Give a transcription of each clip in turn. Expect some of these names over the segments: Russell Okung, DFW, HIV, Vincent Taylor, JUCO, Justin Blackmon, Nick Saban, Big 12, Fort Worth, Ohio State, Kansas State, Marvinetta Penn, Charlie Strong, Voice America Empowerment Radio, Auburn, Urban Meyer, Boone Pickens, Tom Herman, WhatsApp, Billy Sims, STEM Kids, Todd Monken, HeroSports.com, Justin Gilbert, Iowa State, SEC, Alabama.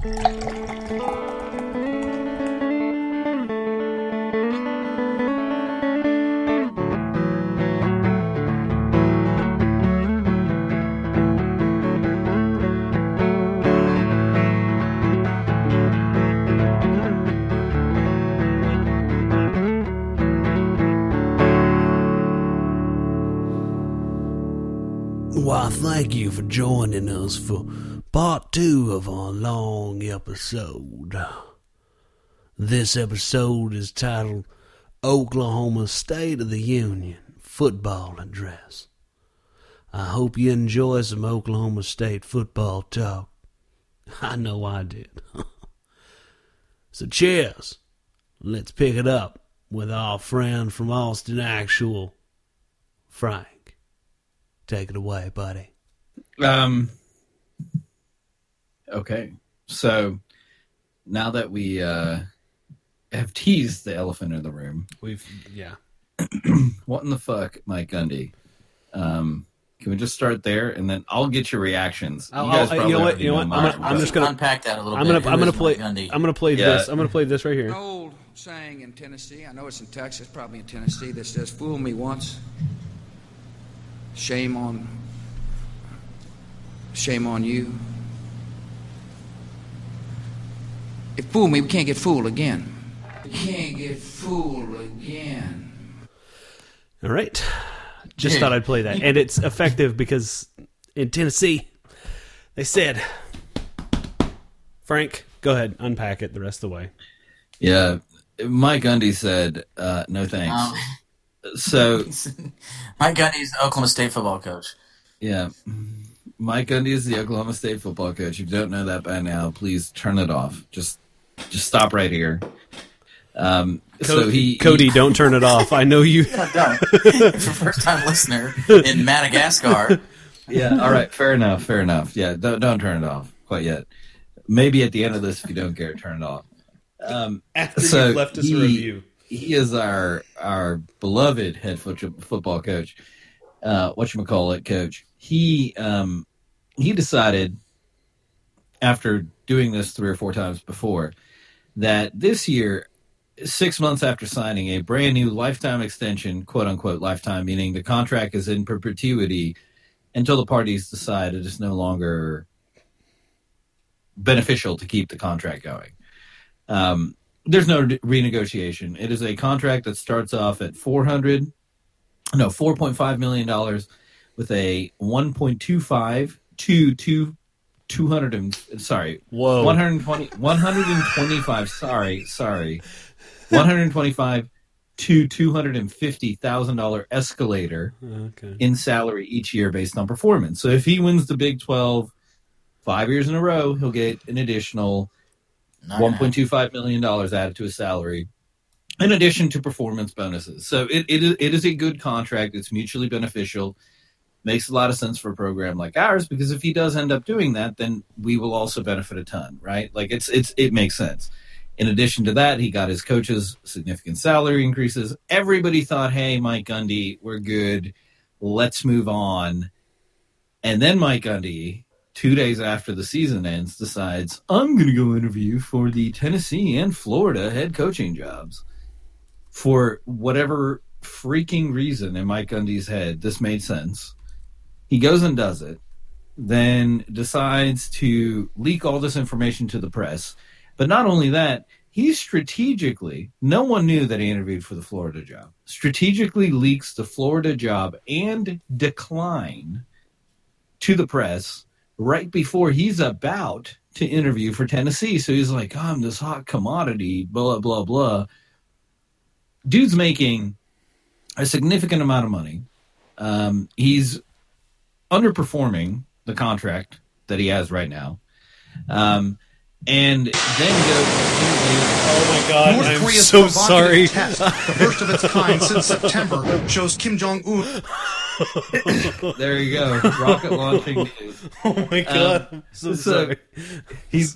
Why, thank you for joining us for part two of our long episode. This episode is titled Oklahoma State of the Union Football Address. I hope you enjoy some Oklahoma State football talk. I know I did. So cheers. Let's pick it up with our friend from Austin Actual, Frank. Take it away, buddy. Okay. So now that we have teased the elephant in the room, what in the fuck, Mike Gundy? Can we just start there, and then I'll get your reactions. I'm gonna play this right here. An old saying in Tennessee. I know it's in Texas, probably in Tennessee. That says, "Fool me once." Shame on you. It fooled me. We can't get fooled again. We can't get fooled again. All right. Just thought I'd play that. And it's effective because in Tennessee, they said, Frank, go ahead, unpack it the rest of the way. Yeah. Mike Gundy said, no thanks. So, Mike Gundy is the Oklahoma State football coach. Yeah. Mike Gundy is the Oklahoma State football coach. If you don't know that by now, please turn it off. Just stop right here. Cody, don't turn it off. I know you. Yeah, it's a first-time listener in Madagascar. Yeah. All right. Fair enough. Yeah. Don't turn it off quite yet. Maybe at the end of this, if you don't care, turn it off. After you've left us a review. He is our beloved head football coach, whatchamacallit coach. He decided after doing this 3 or 4 times before that this year, 6 months after signing a brand new lifetime extension, quote unquote lifetime, meaning the contract is in perpetuity until the parties decide it is no longer beneficial to keep the contract going. There's no renegotiation. It is a contract that starts off at $4.5 million with a 1.25 to 200 and sorry, whoa, 125 $125 to $250,000 escalator in salary each year based on performance. So if he wins the Big 12 5 years in a row, he'll get an additional $1.25 million added to his salary in addition to performance bonuses. So it is a good contract. It's mutually beneficial. Makes a lot of sense for a program like ours because if he does end up doing that, then we will also benefit a ton, right? Like it makes sense. In addition to that, he got his coaches significant salary increases. Everybody thought, hey, Mike Gundy, we're good. Let's move on. And then Mike Gundy, 2 days after the season ends, decides, I'm going to go interview for the Tennessee and Florida head coaching jobs. For whatever freaking reason in Mike Gundy's head, this made sense. He goes and does it, then decides to leak all this information to the press. But not only that, he strategically, no one knew that he interviewed for the Florida job, strategically leaks the Florida job and decline to the press right before he's about to interview for Tennessee. So he's like, oh, I'm this hot commodity, blah, blah, blah. Dude's making a significant amount of money. He's underperforming the contract that he has right now. And then goes to interview. Oh, my God, North Korea's so sorry. Test, the first of its kind since September, shows Kim Jong-un. There you go. Rocket launching news. Oh my God. So he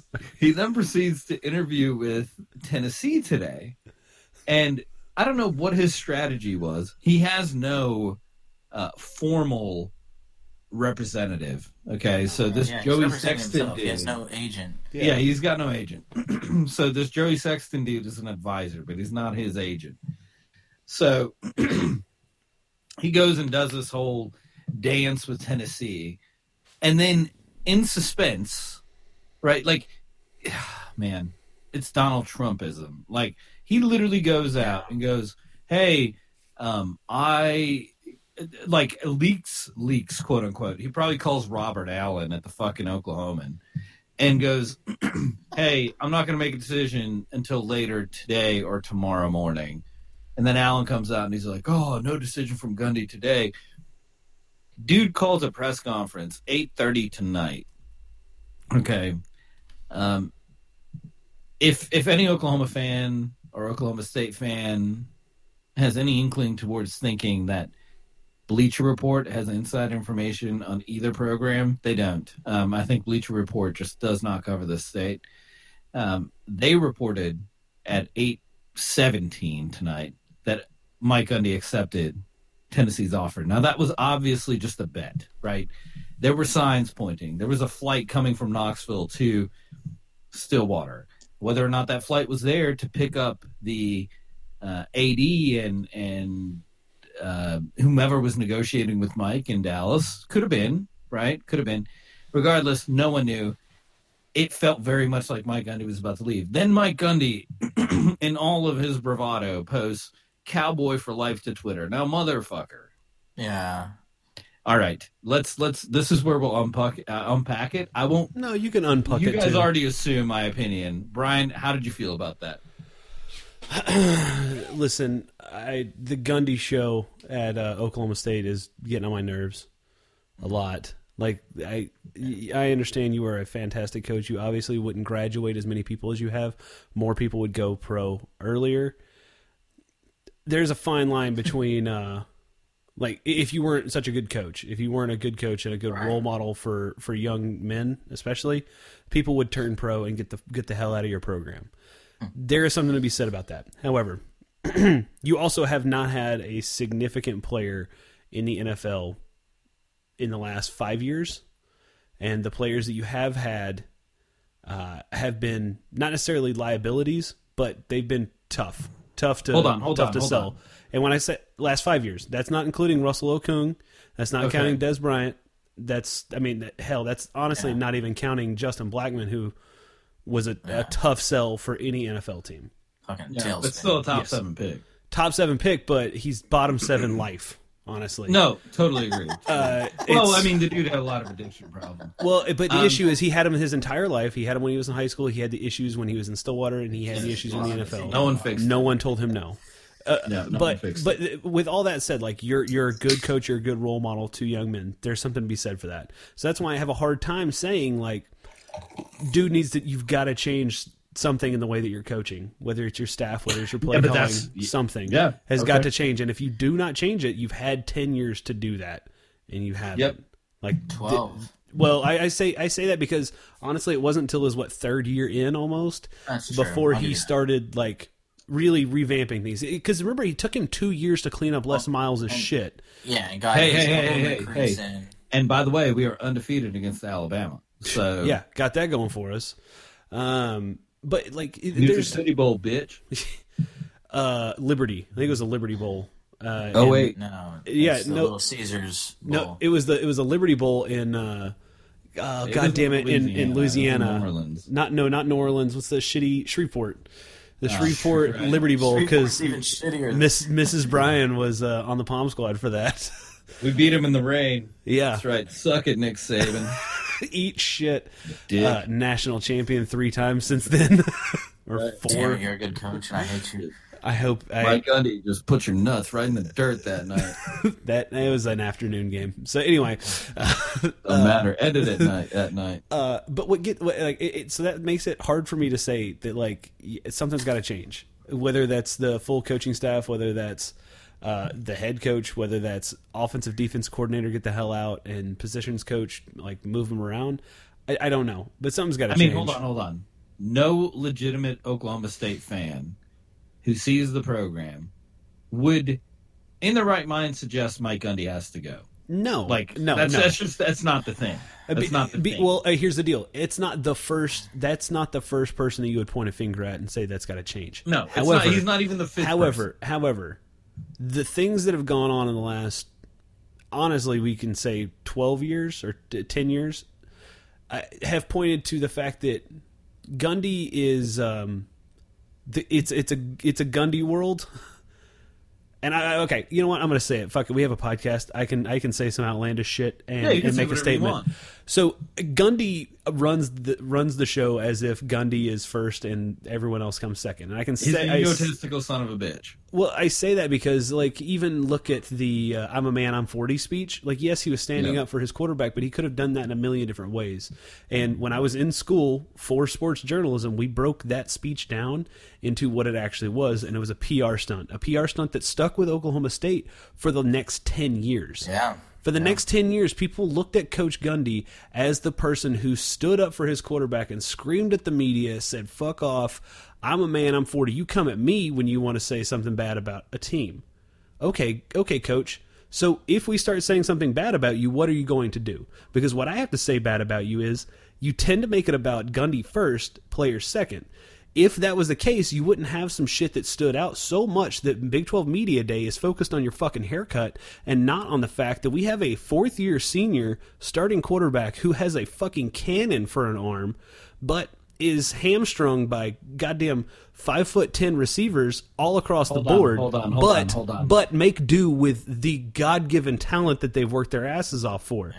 then proceeds to interview with Tennessee today. And I don't know what his strategy was. He has no formal representative. Okay, so this Joey Sexton himself. Dude. He has no agent. Yeah, he's got no agent. So this Joey Sexton dude is an advisor, but he's not his agent. So he goes and does this whole dance with Tennessee. And then in suspense, right, like, man, it's Donald Trumpism. Like, he literally goes out and goes, hey, I – like, leaks, quote unquote. He probably calls Robert Allen at the fucking Oklahoman and goes, hey, I'm not going to make a decision until later today or tomorrow morning. And then Allen comes out and he's like, oh, no decision from Gundy today. Dude calls a press conference 8:30 tonight. Okay. If any Oklahoma fan or Oklahoma State fan has any inkling towards thinking that Bleacher Report has inside information on either program, they don't. I think Bleacher Report just does not cover this state. They reported at 8:17 tonight that Mike Gundy accepted Tennessee's offer. Now, that was obviously just a bet, right? There were signs pointing. There was a flight coming from Knoxville to Stillwater. Whether or not that flight was there to pick up the AD and whomever was negotiating with Mike in Dallas, could have been, right? Could have been. Regardless, no one knew. It felt very much like Mike Gundy was about to leave. Then Mike Gundy, in all of his bravado, posts Cowboy for Life to Twitter. Now, motherfucker. Yeah. All right. Let's. This is where we'll unpack it. I won't. No, you can unpack it. You guys already assume my opinion. Brian, how did you feel about that? Listen, the Gundy show at Oklahoma State is getting on my nerves a lot. Like, I understand you are a fantastic coach. You obviously wouldn't graduate as many people as you have. More people would go pro earlier. There's a fine line between, like, if you weren't such a good coach, if you weren't a good coach and a good role model for young men, especially, people would turn pro and get the hell out of your program. There is something to be said about that. However, you also have not had a significant player in the NFL in the last 5 years, and the players that you have had have been not necessarily liabilities, but they've been tough. Tough to sell. And when I say last 5 years, that's not including Russell Okung. That's not counting Des Bryant. That's honestly not even counting Justin Blackmon, who was a tough sell for any NFL team. But still a top seven pick. Top seven pick, but he's bottom seven life, honestly. No, totally agree. The dude had a lot of addiction problems. Well, but the issue is he had him his entire life. He had him when he was in high school. He had the issues when he was in Stillwater, and he had the issues in the NFL. No one fixed it. No one told him no. But with all that said, like, you're a good coach, you're a good role model to young men. There's something to be said for that. So that's why I have a hard time saying, like, dude needs to. You've got to change something in the way that you're coaching, whether it's your staff, whether it's your play calling, something has got to change. And if you do not change it, you've had 10 years to do that, and you haven't. Like 12. I say that because honestly, it wasn't until his third year in almost he started like really revamping these. Because remember, he took him 2 years to clean up Les Miles' shit. Yeah, and got hey. And by the way, we are undefeated against Alabama. So yeah, got that going for us. But like, there's City Bowl, bitch. Liberty. I think it was a Liberty Bowl. Little Caesars Bowl. No, it was a Liberty Bowl in. In Louisiana. New Orleans. Not New Orleans. What's the shitty Shreveport? The Shreveport Liberty Bowl, because Mrs. Bryan was on the Palm Squad for that. We beat him in the rain. Yeah, that's right. Suck it, Nick Saban. Eat shit. National champion 3 times since then. Four. Damn, you're a good coach, and I hate you. Mike Gundy just put your nuts right in the dirt that night. It was an afternoon game. So anyway, doesn't matter. Ended at night. But so that makes it hard for me to say that, like, something's got to change. Whether that's the full coaching staff, whether that's the head coach, whether that's offensive defense coordinator, get the hell out, and positions coach, like, move them around. I don't know, but something's got to change. I mean, hold on. No legitimate Oklahoma State fan who sees the program would, in their right mind, suggest Mike Gundy has to go. No. Like, no, that's, no. That's not the thing. That's not the thing. Well, here's the deal. That's not the first person that you would point a finger at and say that's got to change. No. However, he's not even the fifth person. However, the things that have gone on in the last, honestly, we can say 12 years or 10 years, have pointed to the fact that Gundy is it's a Gundy world. And okay, you know what? I'm going to say it. Fuck it. We have a podcast. I can say some outlandish shit and make a statement. So Gundy runs the show as if Gundy is first and everyone else comes second. And I can say he's an egotistical son of a bitch. Well, I say that because like even look at the "I'm a man, I'm 40" speech. Like yes, he was standing up for his quarterback, but he could have done that in a million different ways. And when I was in school for sports journalism, we broke that speech down into what it actually was, and it was a PR stunt that stuck with Oklahoma State for the next 10 years. Yeah. For the next 10 years, people looked at Coach Gundy as the person who stood up for his quarterback and screamed at the media, said, fuck off, I'm a man, I'm 40. You come at me when you want to say something bad about a team. Okay, Coach. So if we start saying something bad about you, what are you going to do? Because what I have to say bad about you is you tend to make it about Gundy first, players second. If that was the case, you wouldn't have some shit that stood out so much that Big 12 Media Day is focused on your fucking haircut and not on the fact that we have a fourth-year senior starting quarterback who has a fucking cannon for an arm, but is hamstrung by goddamn 5'10" receivers all across the board. Hold on. But make do with the God-given talent that they've worked their asses off for.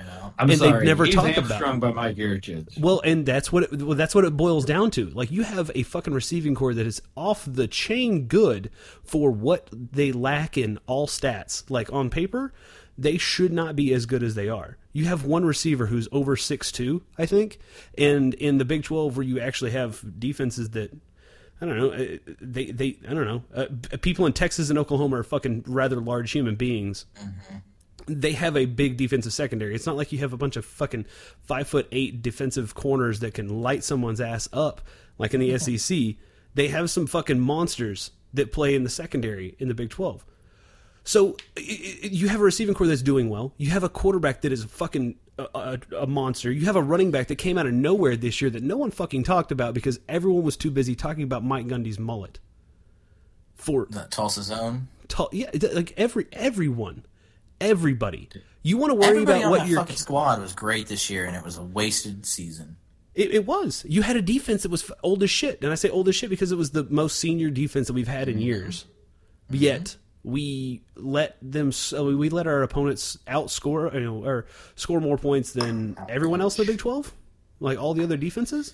They've never talked about. He's hamstrung by Mike Yurcich. Well, and that's what it boils down to. Like you have a fucking receiving corps that is off the chain good for what they lack in all stats. Like on paper, they should not be as good as they are. You have one receiver who's over 6'2", I think, and in the Big 12 where you actually have defenses that, I don't know, people in Texas and Oklahoma are fucking rather large human beings. Mm-hmm. They have a big defensive secondary. It's not like you have a bunch of fucking 5'8" defensive corners that can light someone's ass up like in the SEC. They have some fucking monsters that play in the secondary in the Big 12. So you have a receiving corps that's doing well. You have a quarterback that is fucking a monster. You have a running back that came out of nowhere this year that no one fucking talked about because everyone was too busy talking about Mike Gundy's mullet. For that Tulsa's own? Yeah, like everybody. You want to worry everybody about on what your fucking squad was great this year, and it was a wasted season. It was. You had a defense that was old as shit, and I say old as shit because it was the most senior defense that we've had in years. Mm-hmm. Yet we let our opponents outscore or score more points than everyone else in the Big 12, like all the other defenses.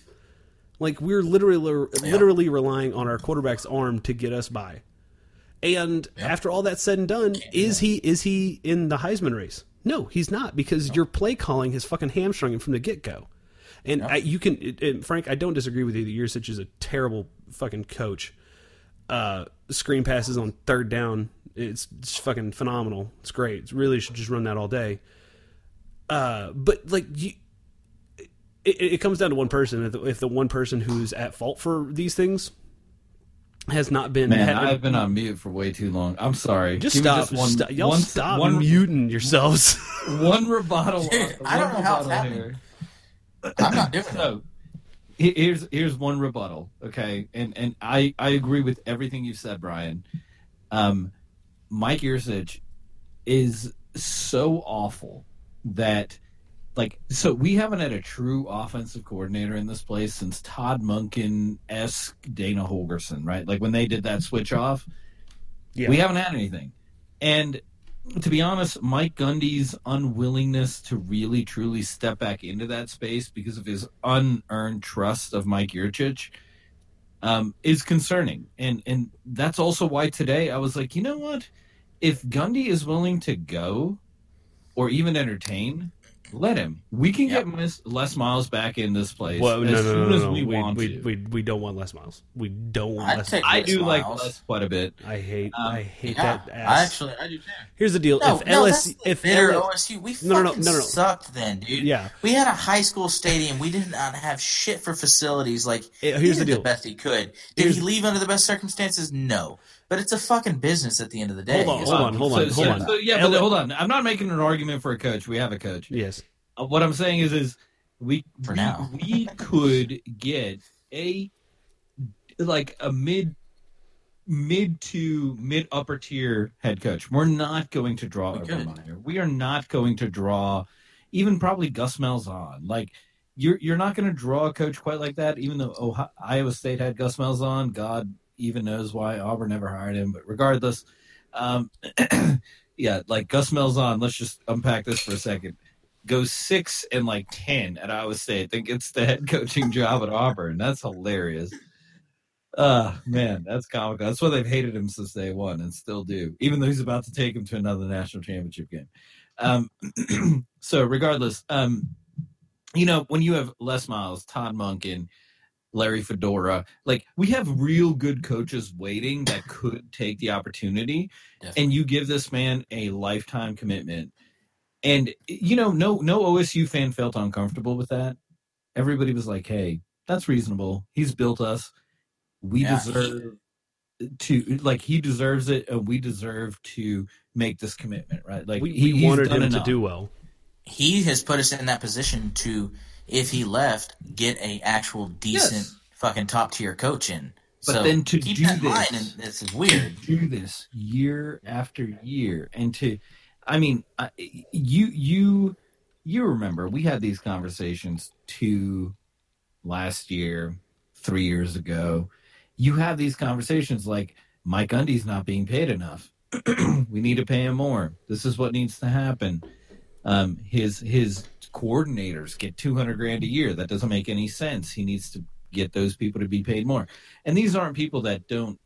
Like we're literally relying on our quarterback's arm to get us by. And after all that's said and done, is he in the Heisman race? No, he's not, because your play calling has fucking hamstrung him from the get-go. And Frank, I don't disagree with you that Yurcich is a terrible fucking coach. Screen passes on third down, it's fucking phenomenal. It's great. It's really should just run that all day. But like it comes down to one person. If the one person who's at fault for these things has not been. Man, I've been on mute for way too long. I'm sorry. Just stop. Y'all stop muting yourselves. One rebuttal. I don't know how it's happening. I'm not doing it. Here's one rebuttal, okay? And I agree with everything you said, Brian. Mike Yurcich is so awful that, like, so we haven't had a true offensive coordinator in this place since Todd Monken-esque Dana Holgerson, right? Like, when they did that switch off, we haven't had anything. And to be honest, Mike Gundy's unwillingness to really, truly step back into that space because of his unearned trust of Mike Yurcich is concerning. And that's also why today I was like, you know what? If Gundy is willing to go or even entertain, let him. We can get Les Miles back in this place as soon as we want to. We don't want Les Miles. We don't want Les Miles. I do like Les quite a bit. I hate that ass. I do too. Here's the deal. If OSU sucked then, dude. Yeah. We had a high school stadium. We did not have shit for facilities. Like, he did the best he could. Did he leave under the best circumstances? No. But it's a fucking business at the end of the day. Hold on. Hold on. I'm not making an argument for a coach. We have a coach. Yes. What I'm saying is we could get a mid to mid upper tier head coach. We're not going to draw Urban Meyer. We are not going to draw even probably Gus Malzahn. Like you're not going to draw a coach quite like that. Even though Iowa State had Gus Malzahn, God even knows why Auburn never hired him. But regardless, Gus Malzahn, let's just unpack this for a second. Goes 6-10 at Iowa State. Think it's the head coaching job at Auburn. That's hilarious. Man, that's comical. That's why they've hated him since day one and still do, even though he's about to take him to another national championship game. So regardless, when you have Les Miles, Todd Monken, Larry Fedora, like we have real good coaches waiting that could take the opportunity. Definitely. And you give this man a lifetime commitment. And, no OSU fan felt uncomfortable with that. Everybody was like, hey, that's reasonable. He's built us. He deserves it, and we deserve to make this commitment, right? Like we wanted him to do well. He has put us in that position to, if he left, get a actual decent fucking top-tier coach in. But so then to keep do that this, line, and this is weird. To do this year after year, and to, I mean, you remember we had these conversations last year, 3 years ago. You have these conversations like Mike Gundy's not being paid enough. We need to pay him more. This is what needs to happen. His coordinators get $200,000 a year. That doesn't make any sense. He needs to get those people to be paid more. And these aren't people that don't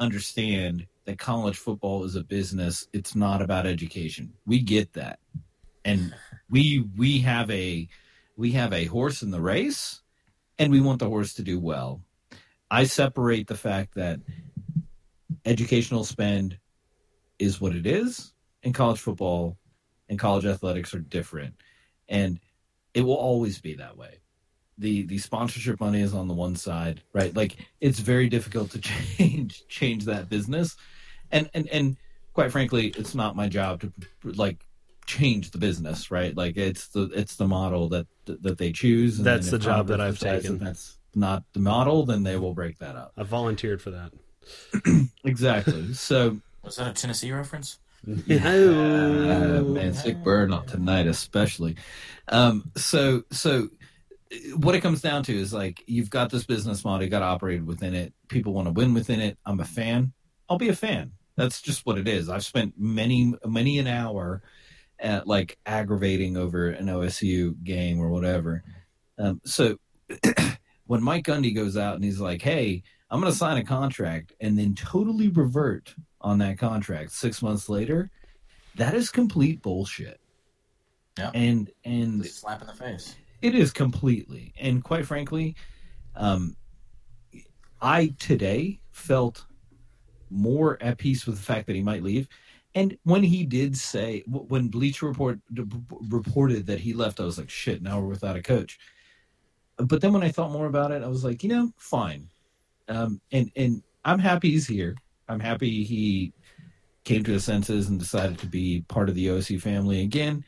understand that college football is a business. It's not about education. We get that. And we have a horse in the race, and we want the horse to do well. I separate the fact that educational spend is what it is, and college football and college athletics are different. And it will always be that way. The sponsorship money is on the one side, right? Like it's very difficult to change that business. And quite frankly, it's not my job to change the business, right? Like it's the model that they choose. And that's the job that I've taken. That's not the model, then they will break that up. I volunteered for that. Exactly. So was that a Tennessee reference? Yeah. Man, sick bird, not tonight, especially. So what it comes down to is like, you've got this business model, you got to operate within it. People want to win within it. I'm a fan. I'll be a fan. That's just what it is. I've spent many an hour at aggravating over an OSU game or whatever. So when Mike Gundy goes out and he's like, hey, I'm going to sign a contract and then totally revert on that contract 6 months later, that is complete bullshit. Yeah. And it's a slap in the face. It is completely. And quite frankly, I today felt more at peace with the fact that he might leave. And when he did say, when Bleacher Report reported that he left, I was like, shit, now we're without a coach. But then when I thought more about it, I was like, fine. And I'm happy he's here. I'm happy he came to his senses and decided to be part of the OSU family again.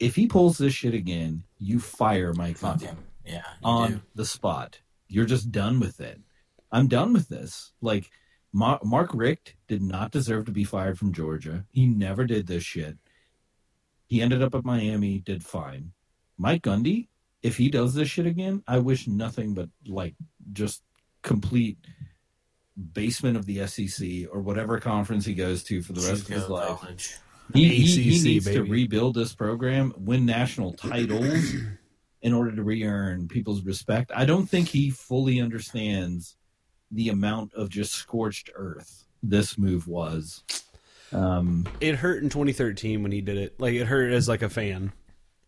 If he pulls this shit again, you fire Mike Gundy on the spot. You're just done with it. I'm done with this. Like, Mark Richt did not deserve to be fired from Georgia. He never did this shit. He ended up at Miami, did fine. Mike Gundy, if he does this shit again, I wish nothing but just complete basement of the SEC or whatever conference he goes to for the rest of his life. He needs to rebuild this program, win national titles in order to re-earn people's respect. I don't think he fully understands the amount of just scorched earth this move was. It hurt in 2013 when he did it. Like, it hurt as a fan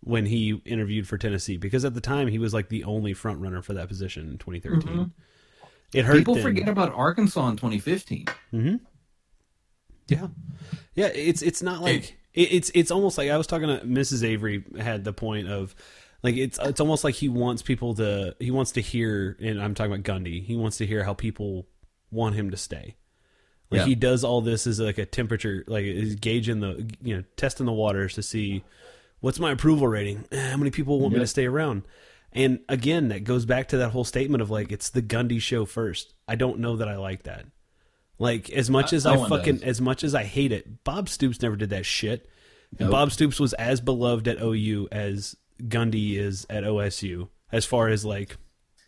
when he interviewed for Tennessee, because at the time he was the only front runner for that position in 2013. Mm-hmm. It hurt. People forget about Arkansas in 2015. Mm-hmm. Yeah, yeah. It's not like it's almost like I was talking to Mrs. Avery had the point of. Like it's almost like he wants to hear, and I'm talking about Gundy. He wants to hear how people want him to stay. Like he does all this as like a temperature, like is gauging the, you know, testing the waters to see what's my approval rating, how many people want me to stay around. And again, that goes back to that whole statement of like, it's the Gundy show first. I don't know that I like that. Like as much as I fucking, as much as I hate it, Bob Stoops never did that shit. Nope. And Bob Stoops was as beloved at OU as Gundy is at OSU, as far as like,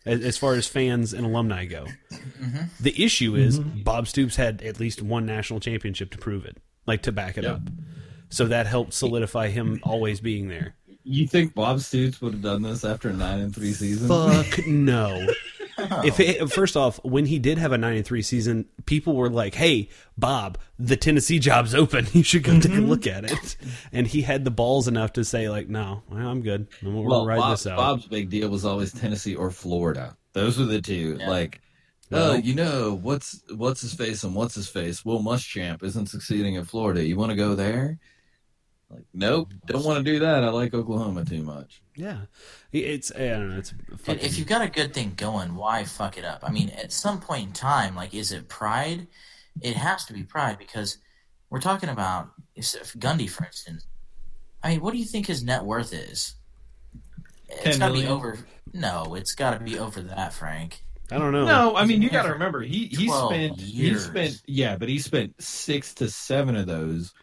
as far as fans and alumni go. Mm-hmm. The issue is Bob Stoops had at least one national championship to prove it, like to back it up. So that helped solidify him always being there. You think Bob Stoops would have done this after a 9-3 season? Fuck no. If it, first off, when he did have a 9-3 season, people were like, hey, Bob, the Tennessee job's open. You should go take a look at it. And he had the balls enough to say, like, no, well, I'm good. We're going to ride this out. Bob's big deal was always Tennessee or Florida. Those were the two. Yeah. Like, well, you know, what's his face and what's his face? Will Muschamp isn't succeeding in Florida. You want to go there? Like, nope, don't want to do that. I like Oklahoma too much. Yeah, it's I don't know. It's fucking... if you've got a good thing going, why fuck it up? I mean, at some point in time, like, is it pride? It has to be pride because we're talking about if Gundy, for instance. I mean, what do you think his net worth is? It's got to be over. No, it's got to be over that, Frank. I don't know. No, I mean, you got to remember he spent 6 to 7 of those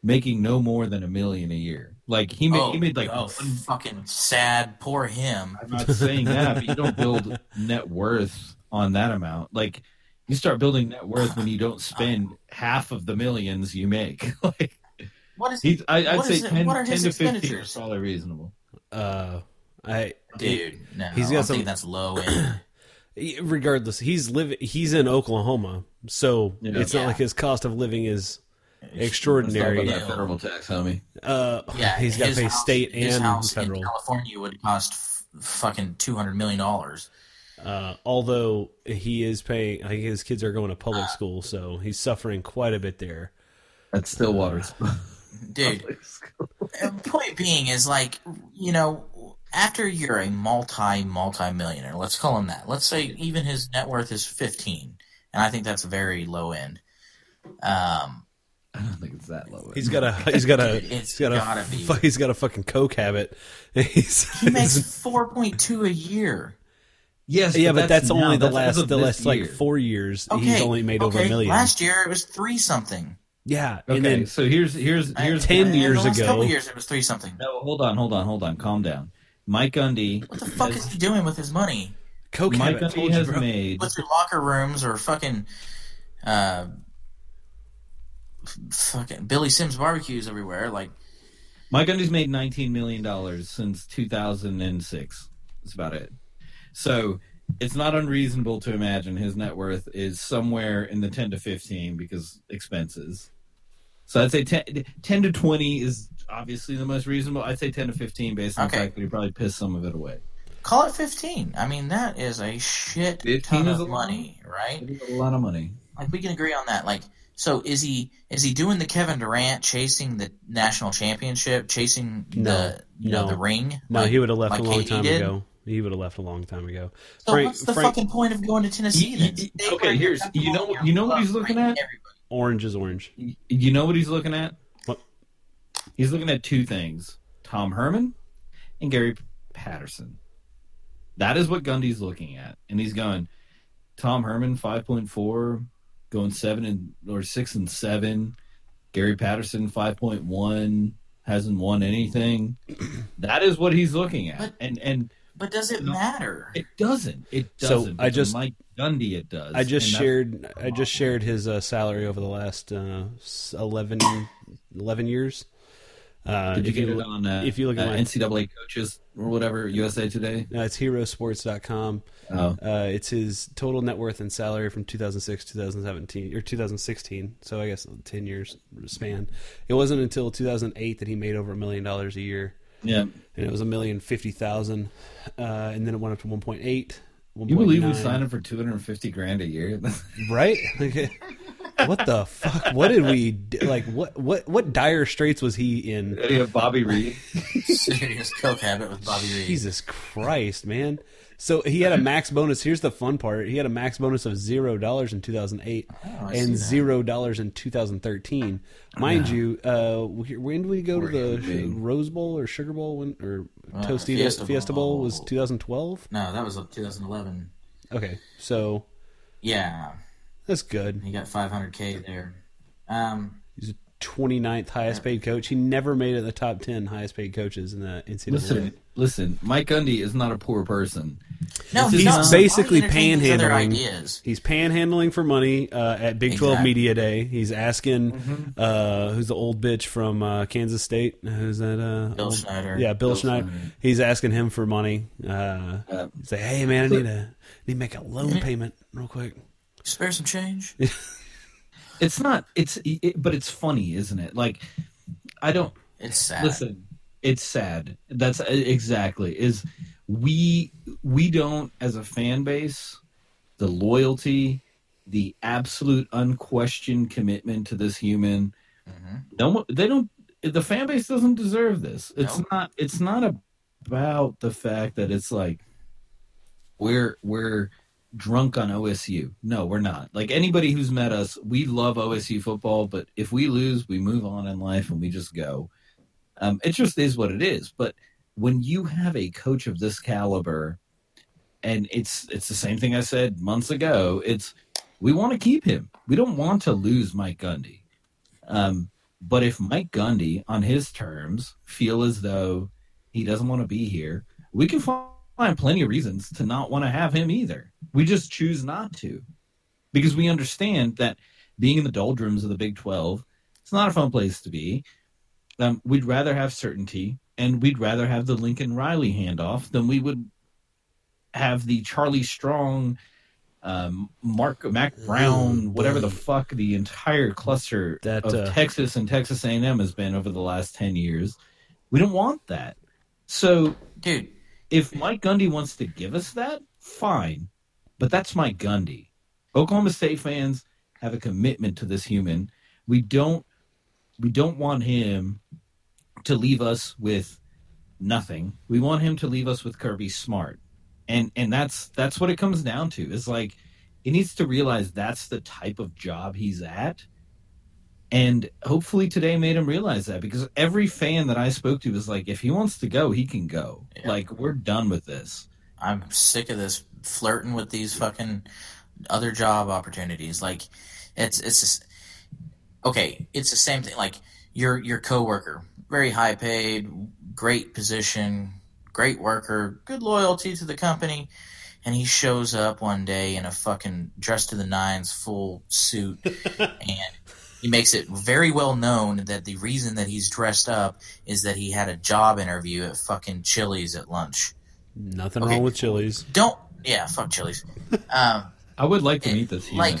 making no more than $1 million a year. Like he made like fucking sad, poor him. I'm not saying that, but you don't build net worth on that amount. Like you start building net worth when you don't spend half of the millions you make. Like what is he's, I, what I'd is say it, 10, what are 10 his to 50 is probably reasonable. I think that's low end. Regardless, he's in Oklahoma, so it's not like his cost of living is extraordinary. Let's talk about that federal tax, homie. He's got to pay state and federal. In California would cost fucking $200 million. Although he is paying, I think his kids are going to public school, so he's suffering quite a bit there. That's Stillwater, dude. Point being is like, you know, after you're a multi-millionaire, let's call him that. Let's say even his net worth is 15, and I think that's very low end. I don't think it's that low. He's got a fucking coke habit. He makes 4.2 a year. Yes, but that's only the last like 4 years. Okay. He's only made over $1 million. Last year it was 3 something. Yeah. Okay. And then, so here's 10 years ago. A couple years it was 3 something. No, hold on. Calm down, Mike Gundy. What the fuck is he doing with his money? Coke habit. Mike Gundy has made. What's your locker rooms or fucking? Fucking Billy Sims barbecues everywhere. Like Mike Gundy's made $19 million since 2006. That's about it. So it's not unreasonable to imagine his net worth is somewhere in the 10 to 15 because expenses. So I'd say 10 to 20 is obviously the most reasonable. I'd say 10 to 15 based on the fact that he probably pissed some of it away. Call it 15. I mean, that is a shit ton of money, right? It is a lot of money. Like we can agree on that. Like, so is he doing the Kevin Durant chasing the national championship, chasing the ring? No, like, he would have left like a long time ago. He would have left a long time ago. So what's the fucking point of going to Tennessee then? You know what he's looking at? Orange is orange. You know what he's looking at? What? He's looking at 2 things: Tom Herman and Gary Patterson. That is what Gundy's looking at, and he's going Tom Herman 5.4. Going 6 and 7, Gary Patterson 5.1 hasn't won anything. That is what he's looking at, but does it matter? It doesn't. It doesn't. So I just Mike Gundy. It does. I just shared his salary over the last 11 years. Did you get it on? If you look at NCAA coaches or whatever, USA Today. No, it's HeroSports.com. Oh, it's his total net worth and salary from 2006, 2017, or 2016. So I guess 10 years span. It wasn't until 2008 that he made over $1 million a yeyear. Yeah, and it was $1,050,000, and then it went up to 1.8. You believe we signed him for $250,000 a year, right? Okay. What the fuck? What did we do? Like? What dire straits was he in? Did he have Bobby Reed? Serious coke habit with Bobby Reed. Jesus Christ, man! So he had a max bonus. Here's the fun part. He had a max bonus of $0 in 2008 and $0 in 2013. Mind you, when did we go to the Rose Bowl or Sugar Bowl or Toasty Fiesta Bowl was 2012? No, that was 2011. Okay, so yeah, that's good. He got $500K there. He's a 29th highest paid coach. He never made it the top 10 highest paid coaches in the NCAA. Listen, Mike Gundy is not a poor person. No, he's basically panhandling. Ideas? He's panhandling for money at Big 12 Media Day. He's asking who's the old bitch from Kansas State? Who's that? Bill Schneider. Yeah, Bill Schneider. He's asking him for money. He's like, hey, man, I need to make a loan payment real quick. Spare some change. But it's funny, isn't it? Like, I don't. It's sad. Listen, it's sad. That's exactly is we don't as a fan base, the loyalty, the absolute unquestioned commitment to this human. Mm-hmm. The fan base doesn't deserve this. It's not. It's not about the fact that it's like we're drunk on OSU. No, we're not. Like, anybody who's met us, we love OSU football, but if we lose, we move on in life and we just go. It just is what it is. But when you have a coach of this caliber, and it's the same thing I said months ago, it's we want to keep him. We don't want to lose Mike Gundy. But if Mike Gundy, on his terms, feel as though he doesn't want to be here, we can find plenty of reasons to not want to have him either. We just choose not to, because we understand that being in the doldrums of the Big 12, it's not a fun place to be. We'd rather have certainty, and we'd rather have the Lincoln Riley handoff than we would have the Charlie Strong, Mac Brown, whatever the fuck the entire cluster of Texas and Texas A&M has been over the last 10 years. We don't want that. So, dude, if Mike Gundy wants to give us that, fine. But that's Mike Gundy. Oklahoma State fans have a commitment to this human. We don't want him to leave us with nothing. We want him to leave us with Kirby Smart. And that's what it comes down to. It's like he needs to realize that's the type of job he's at. And hopefully today made him realize that, because every fan that I spoke to was like, if he wants to go, he can go. Yeah. Like, we're done with this. I'm sick of this flirting with these fucking other job opportunities. Like, it's just, okay, it's the same thing. Like, your coworker, very high paid, great position, great worker, good loyalty to the company. And he shows up one day in a fucking dressed to the nines full suit and he makes it very well known that the reason that he's dressed up is that he had a job interview at fucking Chili's at lunch. Nothing wrong with Chili's. Fuck Chili's. I would like to meet this human.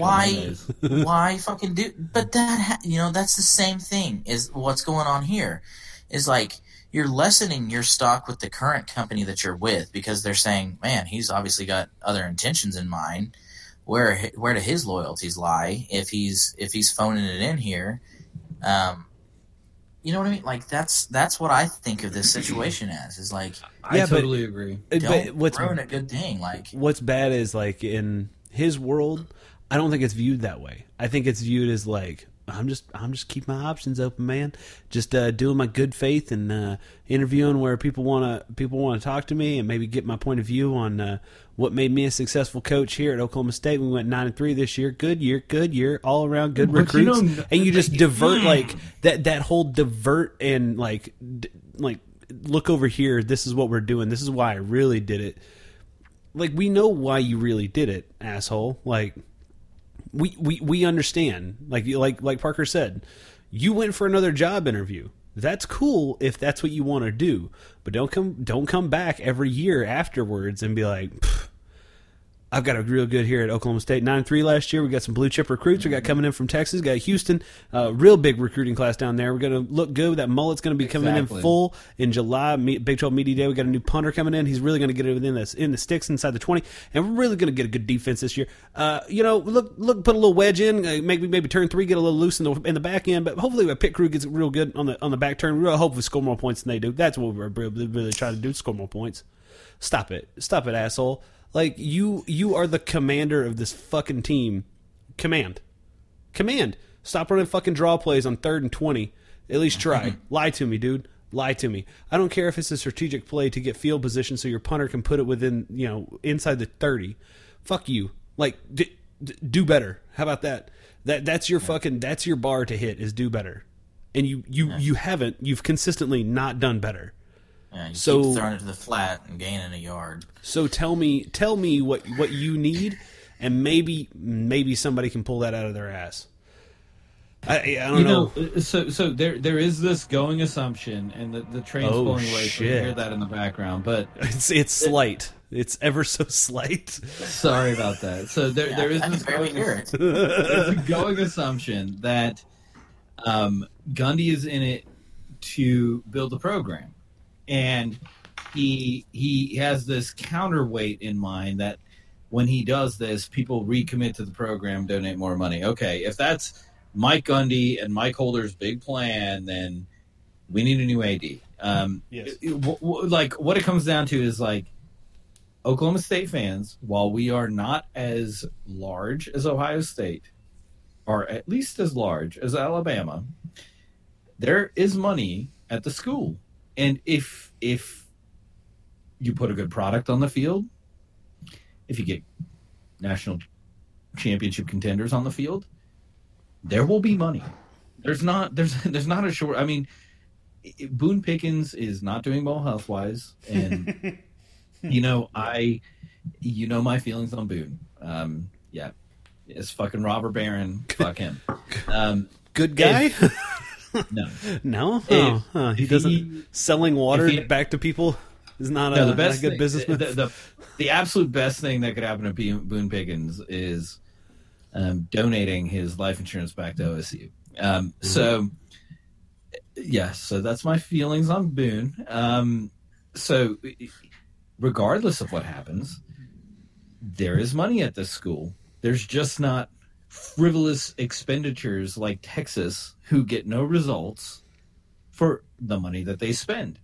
Why fucking do? But that's the same thing is what's going on here. Is like you're lessening your stock with the current company that you're with because they're saying, man, he's obviously got other intentions in mind. Where do his loyalties lie if he's phoning it in here? You know what I mean? Like that's what I think of this situation as. Is like I totally agree. Don't ruin a good thing. Like, what's bad is like in his world, I don't think it's viewed that way. I think it's viewed as like I'm just keeping my options open, man. Just doing my good faith and interviewing where people want to talk to me and maybe get my point of view on. What made me a successful coach here at Oklahoma State? We went 9-3 this year. Good year, all around good recruits. And you just divert like that whole divert and like look over here. This is what we're doing. This is why I really did it. Like, we know why you really did it, asshole. Like we understand. Like Parker said, you went for another job interview. That's cool if that's what you want to do, but don't come back every year afterwards and be like, I've got a real good here at Oklahoma State. 9-3 last year. We got some blue chip recruits. We got coming in from Texas. Got Houston. Real big recruiting class down there. We're going to look good. That mullet's going to be coming in full in July. Big 12 Media Day. We got a new punter coming in. He's really going to get it within this in the sticks inside the 20. And we're really going to get a good defense this year. Look, put a little wedge in. Maybe turn three, get a little loose in the back end. But hopefully, Pitt Crew gets real good on the back turn. We'll hopefully score more points than they do. That's what we're really trying to do. Score more points. Stop it, asshole. Like, you are the commander of this fucking team. Command. Stop running fucking draw plays on 3rd and 20. At least try. Lie to me, dude. Lie to me. I don't care if it's a strategic play to get field position so your punter can put it within, inside the 30. Fuck you. Like, do better. How about that? That's your bar to hit, is do better. And you haven't. You've consistently not done better. Yeah, keep throwing it to the flat and gaining a yard. So tell me what you need, and maybe somebody can pull that out of their ass. I don't know. So there is this going assumption, and the train's pulling away. So you hear that in the background, but it's slight. It's ever so slight. Sorry about that. So there is this going assumption that Gundy is in it to build the program. And he has this counterweight in mind that when he does this, people recommit to the program, donate more money. Okay, if that's Mike Gundy and Mike Holder's big plan, then we need a new AD. Yes. What it comes down to is, like, Oklahoma State fans, while we are not as large as Ohio State, or at least as large as Alabama, there is money at the school. And if you put a good product on the field, if you get national championship contenders on the field, there will be money. There's not a short. I mean, Boone Pickens is not doing well health-wise, and I my feelings on Boone. Yeah, it's fucking robber baron. Fuck him. Good guy. No. He doesn't. Selling water back to people is not a good business move. The absolute best thing that could happen to Boone Pickens is donating his life insurance back to OSU. So that's my feelings on Boone. So regardless of what happens, there is money at this school. There's just not frivolous expenditures like Texas, who get no results for the money that they spend.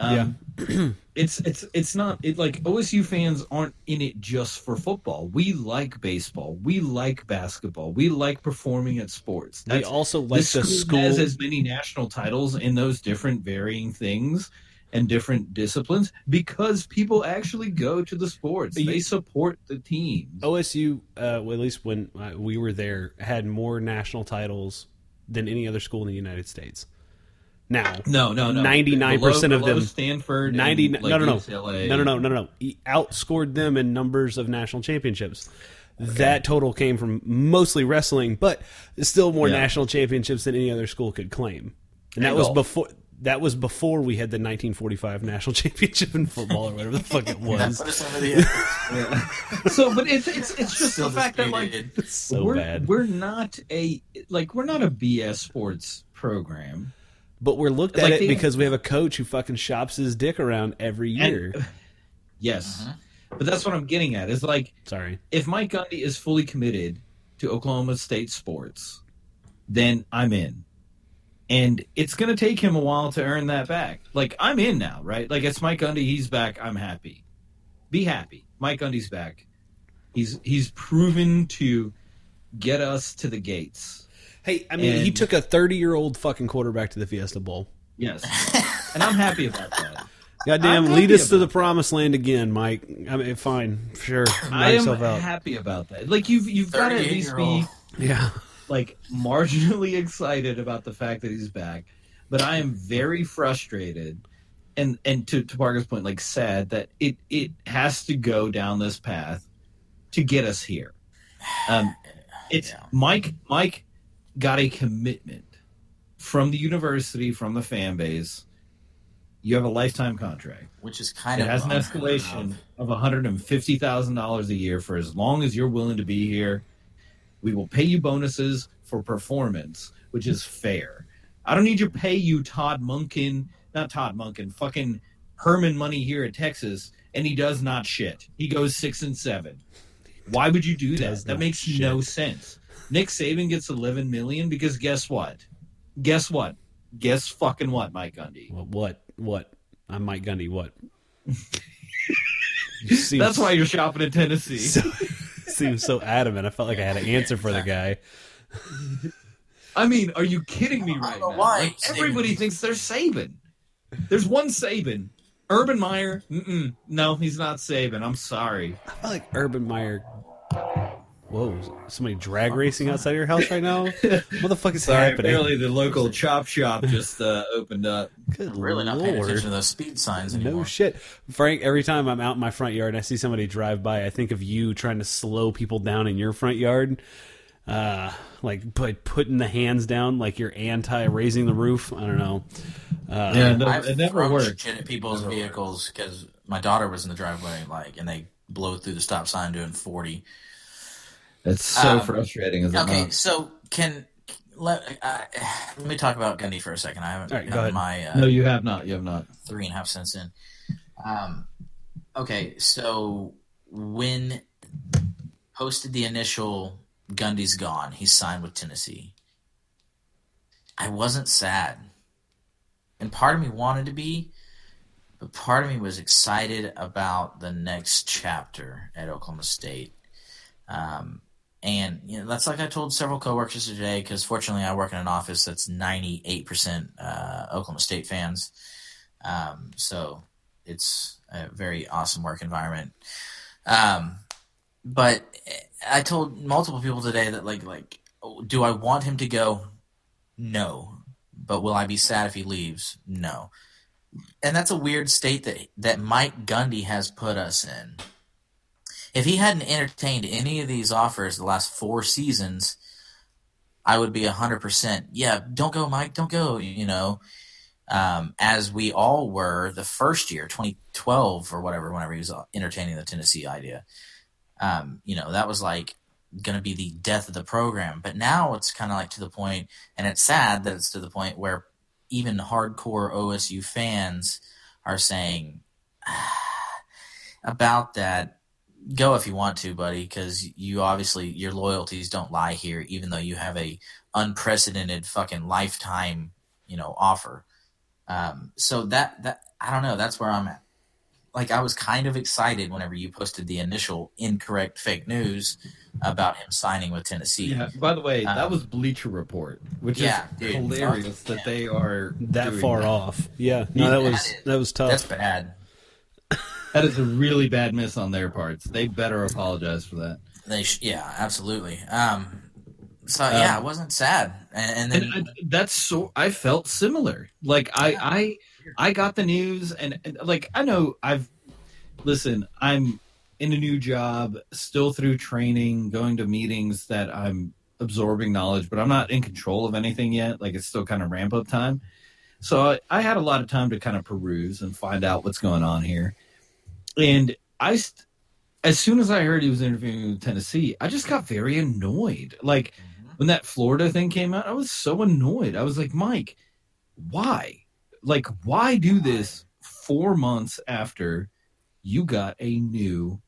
It's not OSU fans aren't in it just for football. We like baseball. We like basketball. We like performing at sports. They also like the school has as many national titles in those different varying things and different disciplines because people actually go to the sports. They support the teams. OSU, well, at least when we were there, had more national titles than any other school in the United States. Now, no, 99% of them, Stanford, 90. No. He outscored them in numbers of national championships. Okay. That total came from mostly wrestling, but still more national championships than any other school could claim. And that was before. That was before we had the 1945 national championship in football or whatever the fuck it was. So, but it's just the fact that, like, it's so bad. We're not a BS sports program, but we're looked at it because we have a coach who fucking shops his dick around every year. Yes, but that's what I'm getting at. Is like, sorry, if Mike Gundy is fully committed to Oklahoma State sports, then I'm in. And it's going to take him a while to earn that back. Like, I'm in now, right? Like, it's Mike Gundy. He's back. I'm happy. Be happy. Mike Gundy's back. He's proven to get us to the gates. Hey, I mean, he took a 30-year-old fucking quarterback to the Fiesta Bowl. Yes. And I'm happy about that. Goddamn, lead us to the promised land again, Mike. I mean, fine. Sure. I am happy about that. Like, you've got to at least be... Yeah. Like, marginally excited about the fact that he's back, but I am very frustrated and to Parker's point, like, sad that it has to go down this path to get us here. Mike got a commitment from the university, from the fan base. You have a lifetime contract, which is kind of has an escalation of $150,000 a year for as long as you're willing to be here. We will pay you bonuses for performance, which is fair. I don't need to pay you fucking Herman money here at Texas, and he does not shit. He goes 6-7. Why would you do that? That makes no sense. Nick Saban gets $11 million because guess what? Guess what? Guess fucking what, Mike Gundy? What? I'm Mike Gundy. What? Seems, that's why you're shopping in Tennessee. Seems so adamant. I felt like I had an answer for the guy. I mean, are you kidding me right now? Like, everybody thinks they're Saban. There's one Saban. Urban Meyer, no, he's not Saban. I'm sorry. I feel like Urban Meyer... Whoa, somebody drag racing outside your house right now? What the fuck is happening? Apparently the local chop shop just opened up. Good I'm really Lord. Not paying attention to those speed signs anymore. No shit. Frank, every time I'm out in my front yard and I see somebody drive by, I think of you trying to slow people down in your front yard. Like by putting the hands down, like you're anti-raising the roof. I don't know. It never works. Shit at people's vehicles because my daughter was in the driveway and they blow through the stop sign doing 40. It's so frustrating. Let me talk about Gundy for a second. I haven't. All right, go ahead. No, you have not. You have not. 3.5 cents in. Okay, so when posted the initial Gundy's gone, he signed with Tennessee. I wasn't sad, and part of me wanted to be, but part of me was excited about the next chapter at Oklahoma State. And that's like I told several coworkers today, because fortunately I work in an office that's 98% Oklahoma State fans. So it's a very awesome work environment. But I told multiple people today that do I want him to go? No. But will I be sad if he leaves? No. And that's a weird state that Mike Gundy has put us in. If he hadn't entertained any of these offers the last 4 seasons, I would be 100%. Yeah, don't go, Mike, don't go, as we all were the first year, 2012 or whatever, whenever he was entertaining the Tennessee idea. That was going to be the death of the program. But now it's kind of to the point, and it's sad that it's to the point where even hardcore OSU fans are saying about that. Go if you want to, buddy, because you obviously your loyalties don't lie here, even though you have a unprecedented fucking lifetime, offer. So that I don't know. That's where I'm at. I was kind of excited whenever you posted the initial incorrect fake news about him signing with Tennessee. Yeah. By the way, that was Bleacher Report, which is hilarious that they are that far off. Yeah. No, that was tough. That's bad. That is a really bad miss on their parts. They better apologize for that. Absolutely. I wasn't sad, I felt similar. I got the news, and I know I'm in a new job, still through training, going to meetings that I'm absorbing knowledge, but I'm not in control of anything yet. It's still kind of ramp up time, so I had a lot of time to kind of peruse and find out what's going on here. And as soon as I heard he was interviewing with Tennessee, I just got very annoyed. When that Florida thing came out, I was so annoyed. I was like, Mike, why? Why do this 4 months after you got a new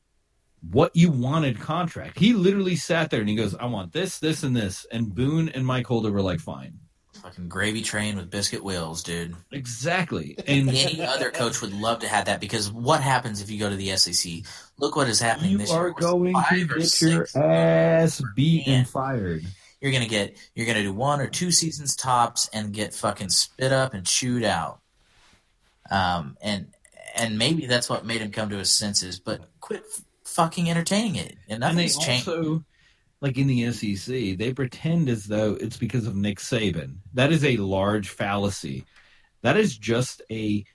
what you wanted contract? He literally sat there and he goes, I want this, this, and this. And Boone and Mike Holder were like, fine. Fucking gravy train with biscuit wheels, dude. Exactly. And any other coach would love to have that, because what happens if you go to the SEC? Look what is happening this year. You are going to get your ass beat and fired. You're going to do 1 or 2 seasons tops and get fucking spit up and chewed out. And maybe that's what made him come to his senses, but quit fucking entertaining it. And nothing's changed. In the SEC, they pretend as though it's because of Nick Saban. That is a large fallacy. That is just a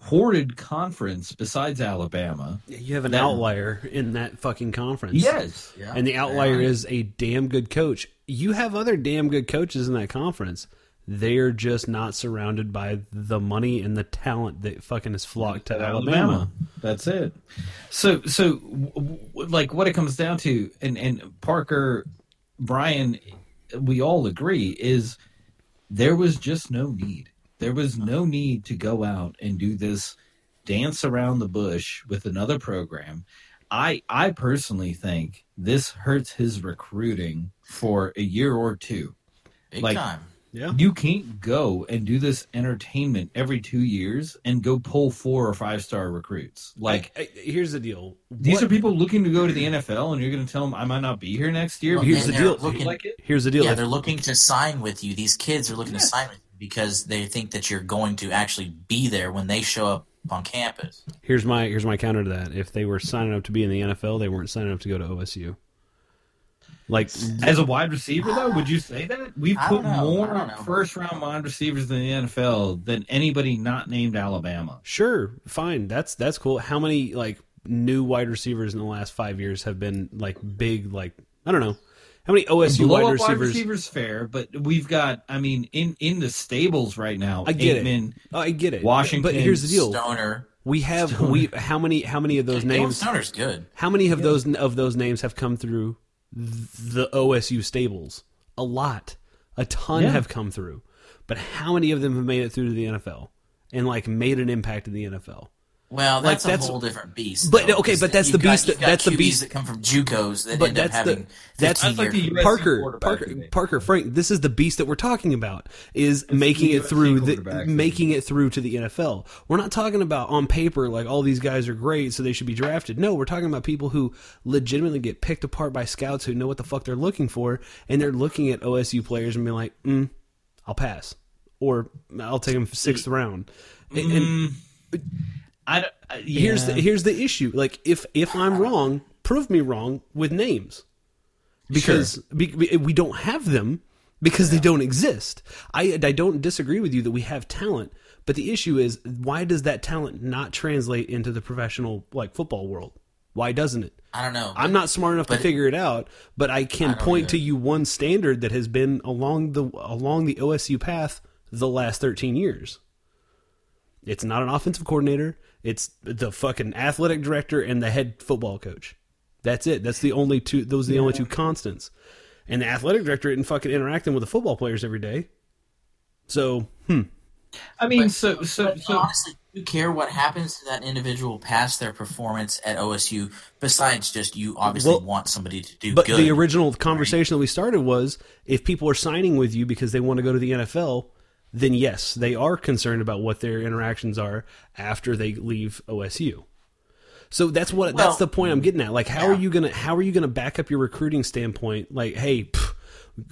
hoarded conference besides Alabama. You have an outlier in that fucking conference. Yes. Yeah. And the outlier is a damn good coach. You have other damn good coaches in that conference. They're just not surrounded by the money and the talent that fucking is flocked to Alabama. That's it. So, what it comes down to, and Parker, Brian, we all agree, is there was just no need. There was no need to go out and do this dance around the bush with another program. I personally think this hurts his recruiting for a year or two. Big time. Yeah. You can't go and do this entertainment every 2 years and go pull 4 or 5-star recruits. Like, here's the deal. These are people looking to go to the NFL, and you're going to tell them, I might not be here next year. Well, but here's the deal. Yeah, they're looking to sign with you. These kids are looking to sign with you because they think that you're going to actually be there when they show up on campus. Here's my counter to that. If they were signing up to be in the NFL, they weren't signing up to go to OSU. Like, as a wide receiver, though, would you say that? We've put more first-round wide receivers in the NFL than anybody not named Alabama. Sure, fine. That's cool. How many, like, new wide receivers in the last 5 years have been, like, big, like, I don't know. How many OSU wide receivers fair, but we've got, I mean, in the stables right now. I get Aikman, it. Oh, I get it. Washington. But here's the deal. Stoner. We have Stoner. How many of those names? Stoner's good. How many of those names have come through the OSU stables? A lot. A ton have come through. But how many of them have made it through to the NFL and, like, made an impact in the NFL? Well, that's a whole different beast. But that's the beast. That's the beast that come from JUCOs that end up having. That's like the Parker, Frank. This is the beast that we're talking about. Is making it through to the NFL. We're not talking about on paper like all these guys are great, so they should be drafted. No, we're talking about people who legitimately get picked apart by scouts who know what the fuck they're looking for, and they're looking at OSU players and being like, "I'll pass," or "I'll take him 6th round." And Here's the issue. Like, if I'm wrong, prove me wrong with names, because we don't have them because they don't exist. I don't disagree with you that we have talent, but the issue is, why does that talent not translate into the professional, like, football world? Why doesn't it? I don't know. I'm not smart enough to figure it out, but I can point to you one standard that has been along the OSU path the last 13 years. It's not an offensive coordinator. It's the fucking athletic director and the head football coach. That's it. That's the only two. Those are the only two constants. And the athletic director isn't fucking interacting with the football players every day. So, I mean, but honestly, do you care what happens to that individual past their performance at OSU? Besides, just you obviously want somebody to do good. But the original conversation that we started was, if people are signing with you because they want to go to the NFL, then yes, they are concerned about what their interactions are after they leave OSU. So that's the point I'm getting at. Like, how are you gonna back up your recruiting standpoint? Like, hey,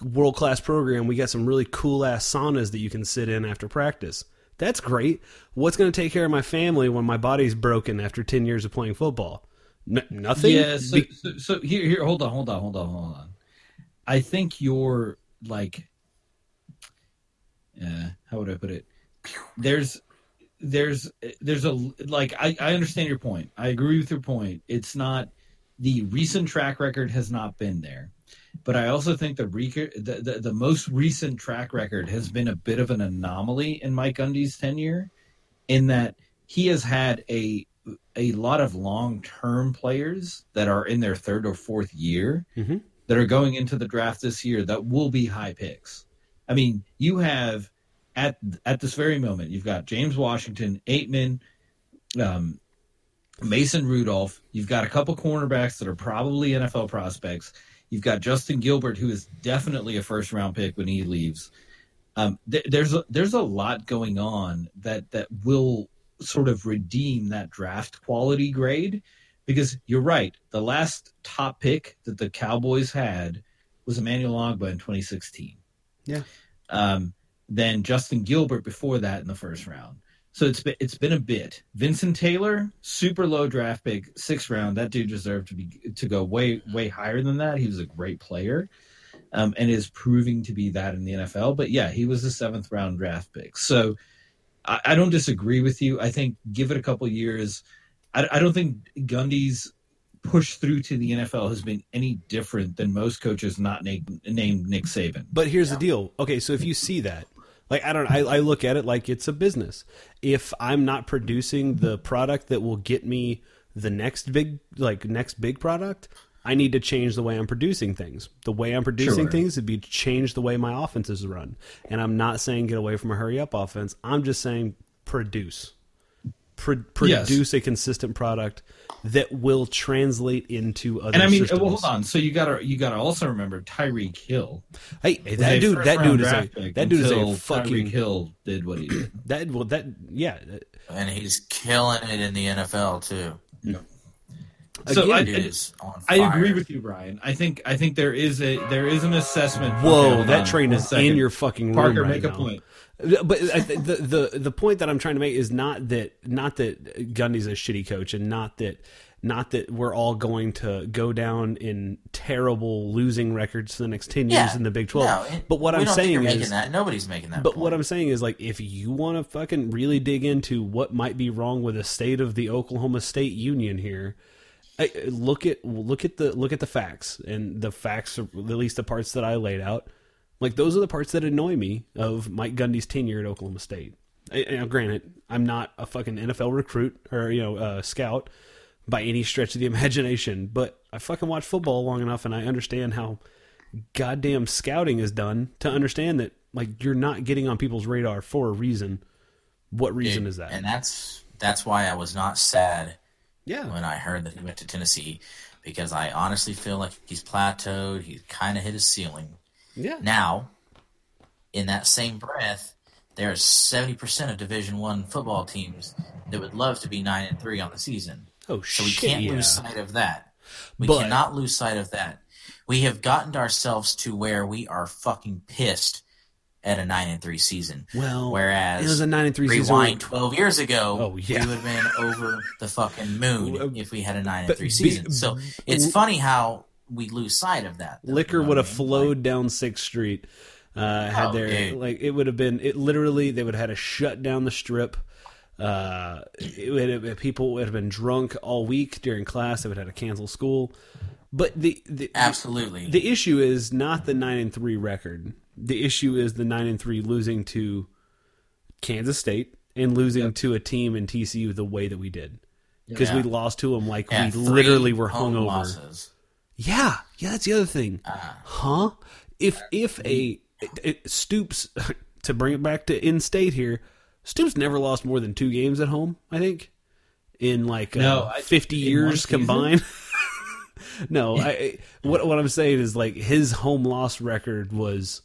world class program, we got some really cool ass saunas that you can sit in after practice. That's great. What's gonna take care of my family when my body's broken after 10 years of playing football? Nothing. Yeah. So here, hold on. I think you're like. How would I put it? I understand your point. I agree with your point. It's not, the recent track record has not been there, but I also think the most recent track record has been a bit of an anomaly in Mike Gundy's tenure, in that he has had a lot of long-term players that are in their 3rd or 4th year that are going into the draft this year that will be high picks. I mean, you have at this very moment, you've got James Washington, Aikman, Mason Rudolph. You've got a couple cornerbacks that are probably NFL prospects. You've got Justin Gilbert, who is definitely a first-round pick when he leaves. There's a lot going on that will sort of redeem that draft quality grade, because you're right. The last top pick that the Cowboys had was Emmanuel Ogbah in 2016. Yeah. Then Justin Gilbert before that in the 1st round. So it's been a bit. Vincent Taylor, super low draft pick, 6th round. That dude deserved to go way higher than that. He was a great player, and is proving to be that in the NFL. But yeah, he was a 7th round draft pick. So I don't disagree with you. I think give it a couple years. I don't think Gundy's push through to the NFL has been any different than most coaches not named Nick Saban. But here's the deal. Okay, so if you see that, like, I don't, I look at it like it's a business. If I'm not producing the product that will get me the next big product, I need to change the way I'm producing things. The way I'm producing things would be to change the way my offenses run. And I'm not saying get away from a hurry up offense. I'm just saying produce. produce a consistent product that will translate into other. And I mean, systems. Well, hold on. So you gotta also remember Tyreek Hill. Hey, that dude is a fucking Tyreek Hill did what he did. And he's killing it in the NFL too. Yeah. So I agree with you, Brian. I think there is an assessment. Whoa, that train is in your fucking room. Parker, right make now. A point. But the point that I'm trying to make is not that Gundy's a shitty coach, and not that we're all going to go down in terrible losing records for the next 10 years in the Big 12. No, but what I'm saying is that nobody's making that. But point. What I'm saying is, like, if you want to fucking really dig into what might be wrong with the state of the Oklahoma State Union here. Look at the facts, and the facts, at least the parts that I laid out, like those are the parts that annoy me of Mike Gundy's tenure at Oklahoma State. Now, granted, I'm not a fucking NFL recruit or scout by any stretch of the imagination, but I fucking watch football long enough, and I understand how goddamn scouting is done to understand that, like, you're not getting on people's radar for a reason. What reason is that? And that's why I was not sad. Yeah, when I heard that he went to Tennessee, because I honestly feel like he's plateaued. He's kind of hit his ceiling. Yeah. Now, in that same breath, there's 70% of Division I football teams that would love to be 9-3 on the season. Oh, shit. So we can't lose sight of that. We cannot lose sight of that. We have gotten ourselves to where we are fucking pissed at a 9-3 season. Well, whereas it was a 9-3 season. Rewind 12 years ago, we would have been over the fucking moon if we had a 9-3 season. So it's funny how we lose sight of that. Liquor would have flowed down 6th Street. It would have been. It literally, they would have had to shut down the strip. People would have been drunk all week during class. They would have had to cancel school. But the issue is not the 9-3 record. The issue is the 9-3 losing to Kansas State and losing to a team in TCU the way that we did, because we lost to them like we literally were hungover. Losses. Yeah, that's the other thing, Stoops, to bring it back to in-state here, Stoops never lost more than 2 games at home. I think in 50 years combined. No, what I'm saying is, like, his home loss record was.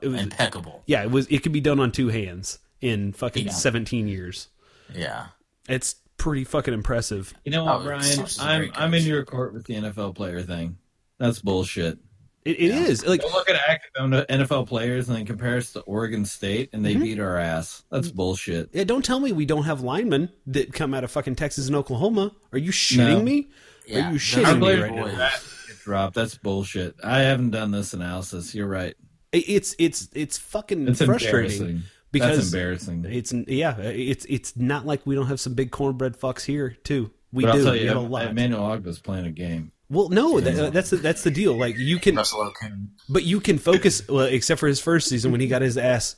It was impeccable. Yeah, it could be done on 2 hands in fucking 17 years. Yeah. It's pretty fucking impressive. You know what, Brian? I'm in your court with the NFL player thing. That's bullshit. It is. Like, look at active NFL players and then compare us to Oregon State, and they beat our ass. That's bullshit. Yeah, don't tell me we don't have linemen that come out of fucking Texas and Oklahoma. Are you shitting me? Yeah. Are you shitting me right now? That's bullshit. I haven't done this analysis. You're right. It's fucking frustrating because that's embarrassing. It's not like we don't have some big cornbread fucks here too. We but do. I'll tell you, we have a lot. Emmanuel Ogba's playing a game. Well, no, that's the deal. Like you can, but you can focus. Well, except for his first season when he got his ass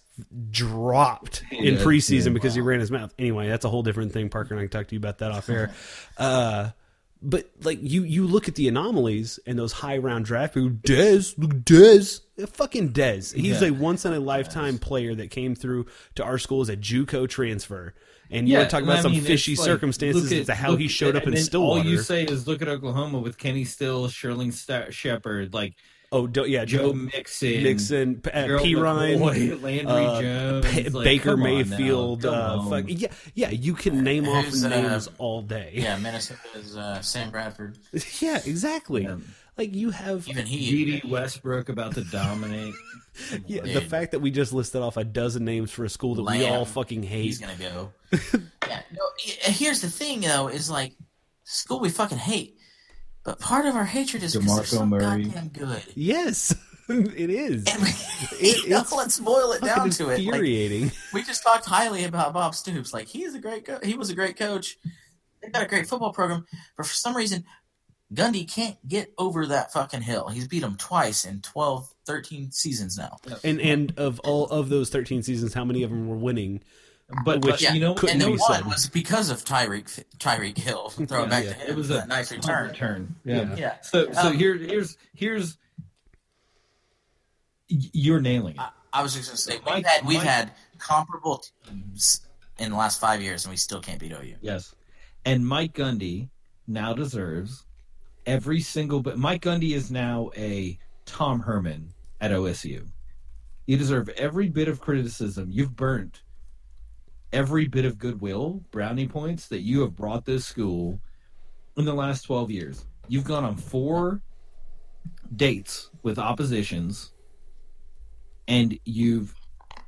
dropped in preseason because he ran his mouth. Anyway, that's a whole different thing. Parker and I can talk to you about that off air. But like you look at the anomalies and those high round draft people. Dez. Fucking Dez. He's a once-in-a-lifetime player that came through to our school as a JUCO transfer. And you want to talk about some fishy circumstances as to how he showed up in Stillwater. All you say is look at Oklahoma with Kenny Still, Sterling Shepard, like Joe Mixon, P. Ryan, Landry Jones, Baker Mayfield. You can name off names all day. Yeah, Minnesota's Sam Bradford. Yeah, exactly. Like you have D.D. Westbrook about to dominate. Yeah, the fact that we just listed off a dozen names for a school that we all fucking hate. He's gonna go. Yeah. No, here's the thing, though, is like school we fucking hate, but part of our hatred is because they're so goddamn good. Yes, it is. And let's boil it down to it. Infuriating. Like, we just talked highly about Bob Stoops. Like he was a great coach. They got a great football program, but for some reason. Gundy can't get over that fucking hill. He's beat him twice in 13 seasons now. And of all of those 13 seasons, how many of them were winning? And the one was because of Tyreek Hill. Throw it back to him. It was a nice return. Yeah. So here's you're nailing it. I was just going to say we've had comparable teams in the last 5 years, and we still can't beat OU. Yes. And Mike Gundy now deserves every single bit. Mike Gundy is now a Tom Herman at OSU. You deserve every bit of criticism. You've burnt every bit of goodwill, brownie points, that you have brought this school in the last 12 years. You've gone on 4 dates with oppositions, and you've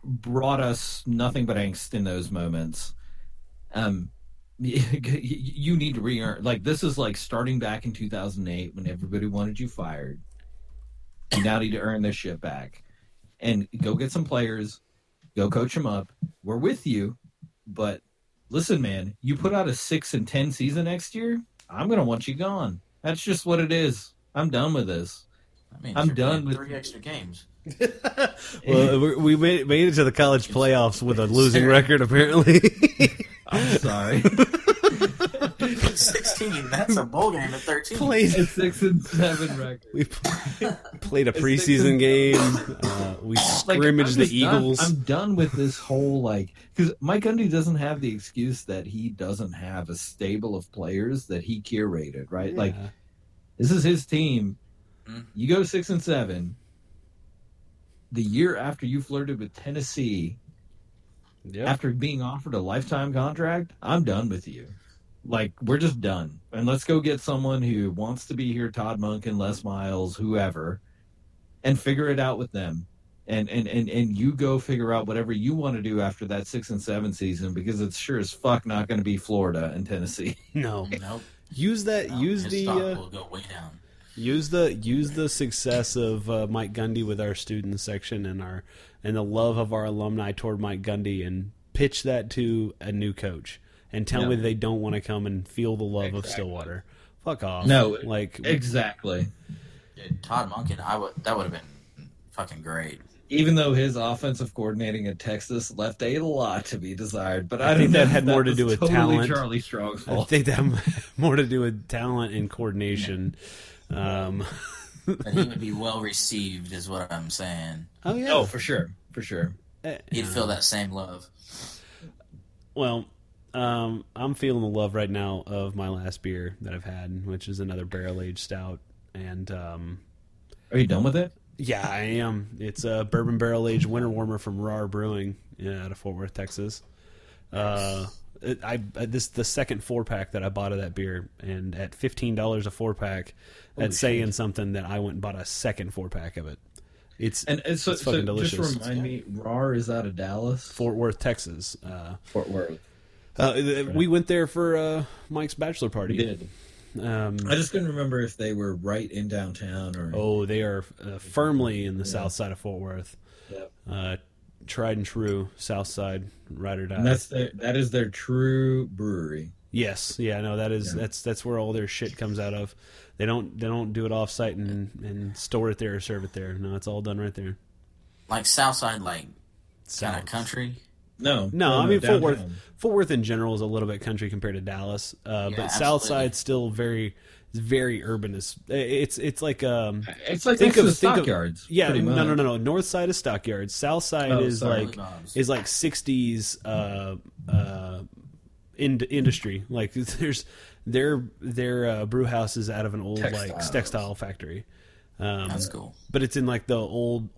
brought us nothing but angst in those moments. You need to re-earn. Like, this is like starting back in 2008 when everybody wanted you fired. You now need to earn this shit back. And go get some players. Go coach them up. We're with you. But listen, man, you put out a 6-10 season next year, I'm going to want you gone. That's just what it is. I'm done with this. I mean, I'm done with 3 extra games. Well, we made it to the college playoffs with a losing record, apparently. I'm sorry. 16. That's a bowl game at 13. Played a 6-7 record. We played a preseason game. We scrimmaged the Eagles. I'm done with this whole because Mike Gundy doesn't have the excuse that he doesn't have a stable of players that he curated, right? Yeah. Like, this is his team. You go 6-7. The year after you flirted with Tennessee, after being offered a lifetime contract, I'm done with you. Like, we're just done. And let's go get someone who wants to be here, Todd Monken, Les Miles, whoever, and figure it out with them. And you go figure out whatever you want to do after that 6-7 season, because it's sure as fuck not going to be Florida and Tennessee. No. Use that. Will go way down. Use the success of Mike Gundy with our student section and the love of our alumni toward Mike Gundy, and pitch that to a new coach and tell me they don't want to come and feel the love of Stillwater. Fuck off. No, exactly. Dude, Todd Monken, that would have been fucking great. Even though his offensive coordinating at Texas left a lot to be desired, but I think that had more to do with talent. Charlie Strong's fault. I think that had more to do with talent and coordination. But he would be well received, is what I'm saying. Oh yeah, for sure. He'd feel that same love. Well, I'm feeling the love right now of my last beer that I've had, which is another barrel-aged stout. And are you done with it? Yeah, I am. It's a bourbon barrel-aged winter warmer from RAR Brewing out of Fort Worth, Texas. This the second 4-pack that I bought of that beer, and at $15 a 4-pack, that's saying something that I went and bought a second 4-pack of it. It's fucking delicious. Just remind me, RAR is out of Dallas, Fort Worth, Texas. Fort Worth. We went there for Mike's bachelor party. We did. I just couldn't remember if they were right in downtown or. Oh, they are firmly in the south side of Fort Worth. Yep. Tried and true South Side ride or die. And that is their true brewery. Yes, yeah, no, that is that's where all their shit comes out of. They don't do it off site and store it there or serve it there. No, it's all done right there. Like South Side, like kind of country. No, I mean downtown. Fort Worth in general is a little bit country compared to Dallas, but South Side's still very urban. It's like think of stockyards. Yeah, no. North side is stockyards. South side is like 60s industry. Like there's their brew house is out of an old textile factory. That's cool. But it's in like the old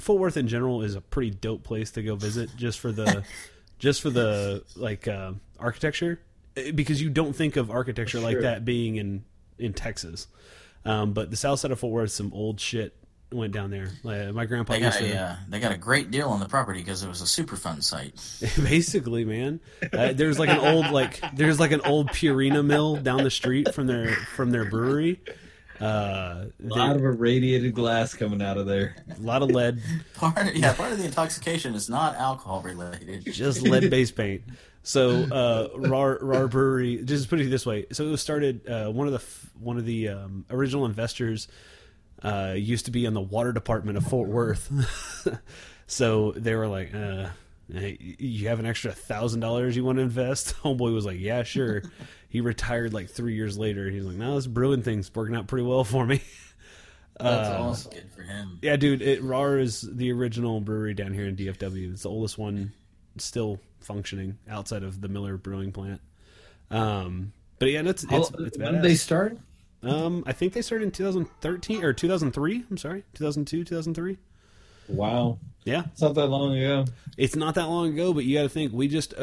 Fort Worth in general is a pretty dope place to go visit just for the architecture, because you don't think of architecture like that being in Texas. But the south side of Fort Worth, some old shit went down there. Like, my grandpa they got a great deal on the property because it was a Superfund site. Basically, man, there's like an old Purina mill down the street from their brewery. A lot of irradiated glass coming out of there. A lot of lead. Part of the intoxication is not alcohol related. Just lead-based paint. So RAR Brewery, just put it this way. So it was started. One of the original investors used to be in the water department of Fort Worth. So they were like, hey, "You have an extra $1,000 you want to invest?" Homeboy was like, "Yeah, sure." He retired like 3 years later. He's like, "No, this brewing thing's working out pretty well for me." That's awesome. Good for him. Yeah, dude. RAR is the original brewery down here in DFW. It's the oldest one still functioning outside of the Miller Brewing plant. But yeah, it's badass. When did they start? I think they started in 2013 or 2003. I'm sorry, 2002, 2003. Wow. Yeah. It's not that long ago. It's not that long ago, but you got to think we just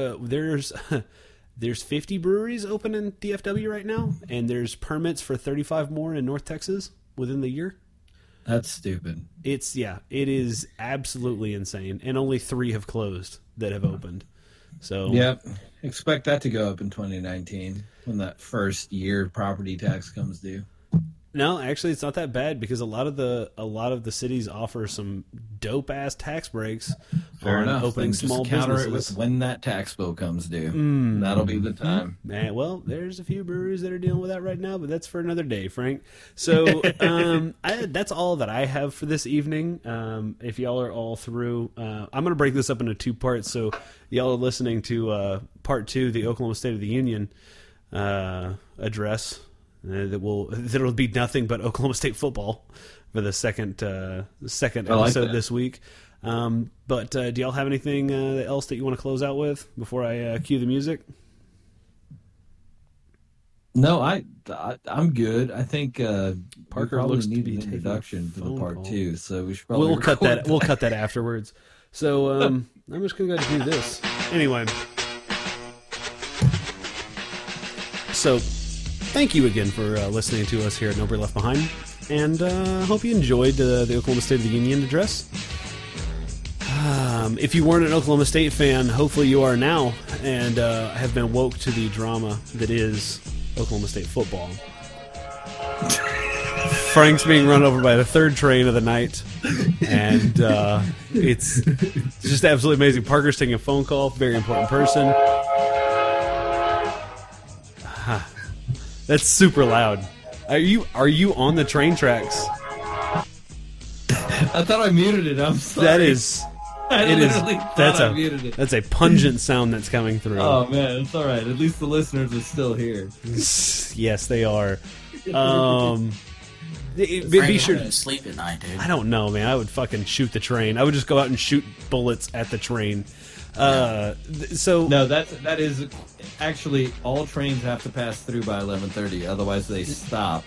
there's 50 breweries open in DFW right now, and there's permits for 35 more in North Texas within the year. That's stupid. It is absolutely insane, and only 3 have closed that have opened. So yep, expect that to go up in 2019 when that first year property tax comes due. No, actually, it's not that bad because a lot of the cities offer some dope ass tax breaks on opening small businesses. It with when that tax bill comes due, that'll be the time. Man, well, there's a few breweries that are dealing with that right now, but that's for another day, Frank. So that's all that I have for this evening. If y'all are all through, I'm going to break this up into 2 parts. So y'all are listening to part 2, the Oklahoma State of the Union address. There'll be nothing but Oklahoma State football for the second episode this week. But do y'all have anything else that you want to close out with before I cue the music? No, I'm good. I think Parker looks to be taking introduction for the part 2, so we should probably We'll cut that afterwards. So I'm just gonna go ahead and do this anyway. So. Thank you again for listening to us here at Nobody Left Behind, and hope you enjoyed the Oklahoma State of the Union address. If you weren't an Oklahoma State fan, hopefully you are now, and have been woke to the drama that is Oklahoma State football. Frank's being run over by the 3rd train of the night, and it's just absolutely amazing. Parker's taking a phone call, very important person. That's super loud. Are you on the train tracks? I thought I muted it. I'm sorry. I muted it. That's a pungent sound that's coming through. Oh man, it's all right. At least the listeners are still here. Yes, they are. Be sure to sleep at night, dude. I don't know, man. I would fucking shoot the train. I would just go out and shoot bullets at the train. That is actually all trains have to pass through by 11:30, otherwise they stop,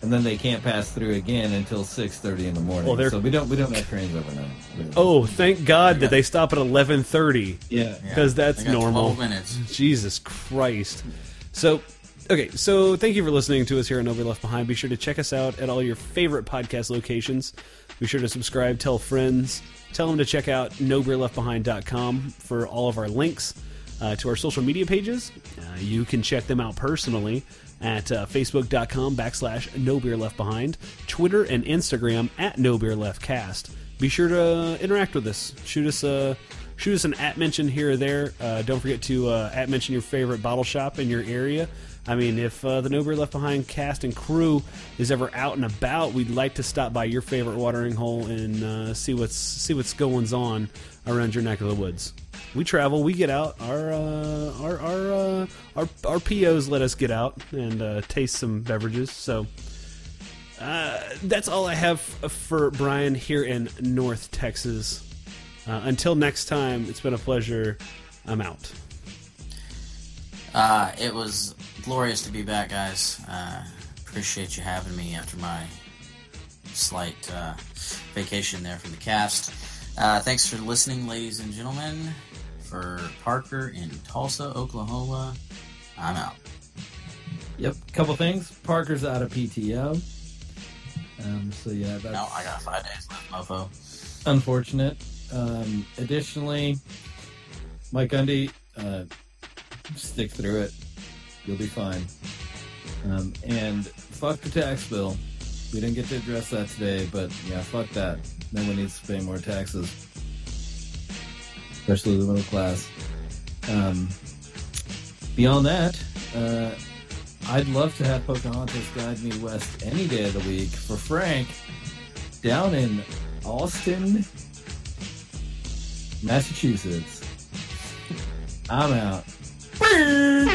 and then they can't pass through again until 6:30 in the morning. Well, so we don't have trains overnight. Oh, thank God that they stop at 11:30. Yeah, because that's normal. 12 minutes. Jesus Christ. So. Okay, so thank you for listening to us here on Nobody Left Behind. Be sure to check us out at all your favorite podcast locations. Be sure to subscribe, tell friends, tell them to check out NobodyLeftBehind.com for all of our links to our social media pages. You can check them out personally at Facebook.com/NoBeerLeftBehind, Twitter and Instagram at NoBeerLeftCast. Be sure to interact with us. Shoot us an at mention here or there. Don't forget to at mention your favorite bottle shop in your area. I mean, if the No Beer Left Behind cast and crew is ever out and about, we'd like to stop by your favorite watering hole and see what's going on around your neck of the woods. We travel, we get out. Our POs let us get out and taste some beverages. So that's all I have for Brian here in North Texas. Until next time, it's been a pleasure. I'm out. It was glorious to be back, guys. Appreciate you having me after my slight vacation there from the cast. Thanks for listening, ladies and gentlemen. For Parker in Tulsa, Oklahoma, I'm out. Yep, couple things. Parker's out of PTO. So yeah, that's... No, I got 5 days left, mofo. Unfortunate. Additionally, Mike Gundy... stick through it. You'll be fine. And fuck the tax bill. We didn't get to address that today, but yeah, fuck that. No one needs to pay more taxes. Especially the middle class. Beyond that, I'd love to have Pocahontas guide me west any day of the week for Frank down in Austin, Massachusetts. I'm out. Bye.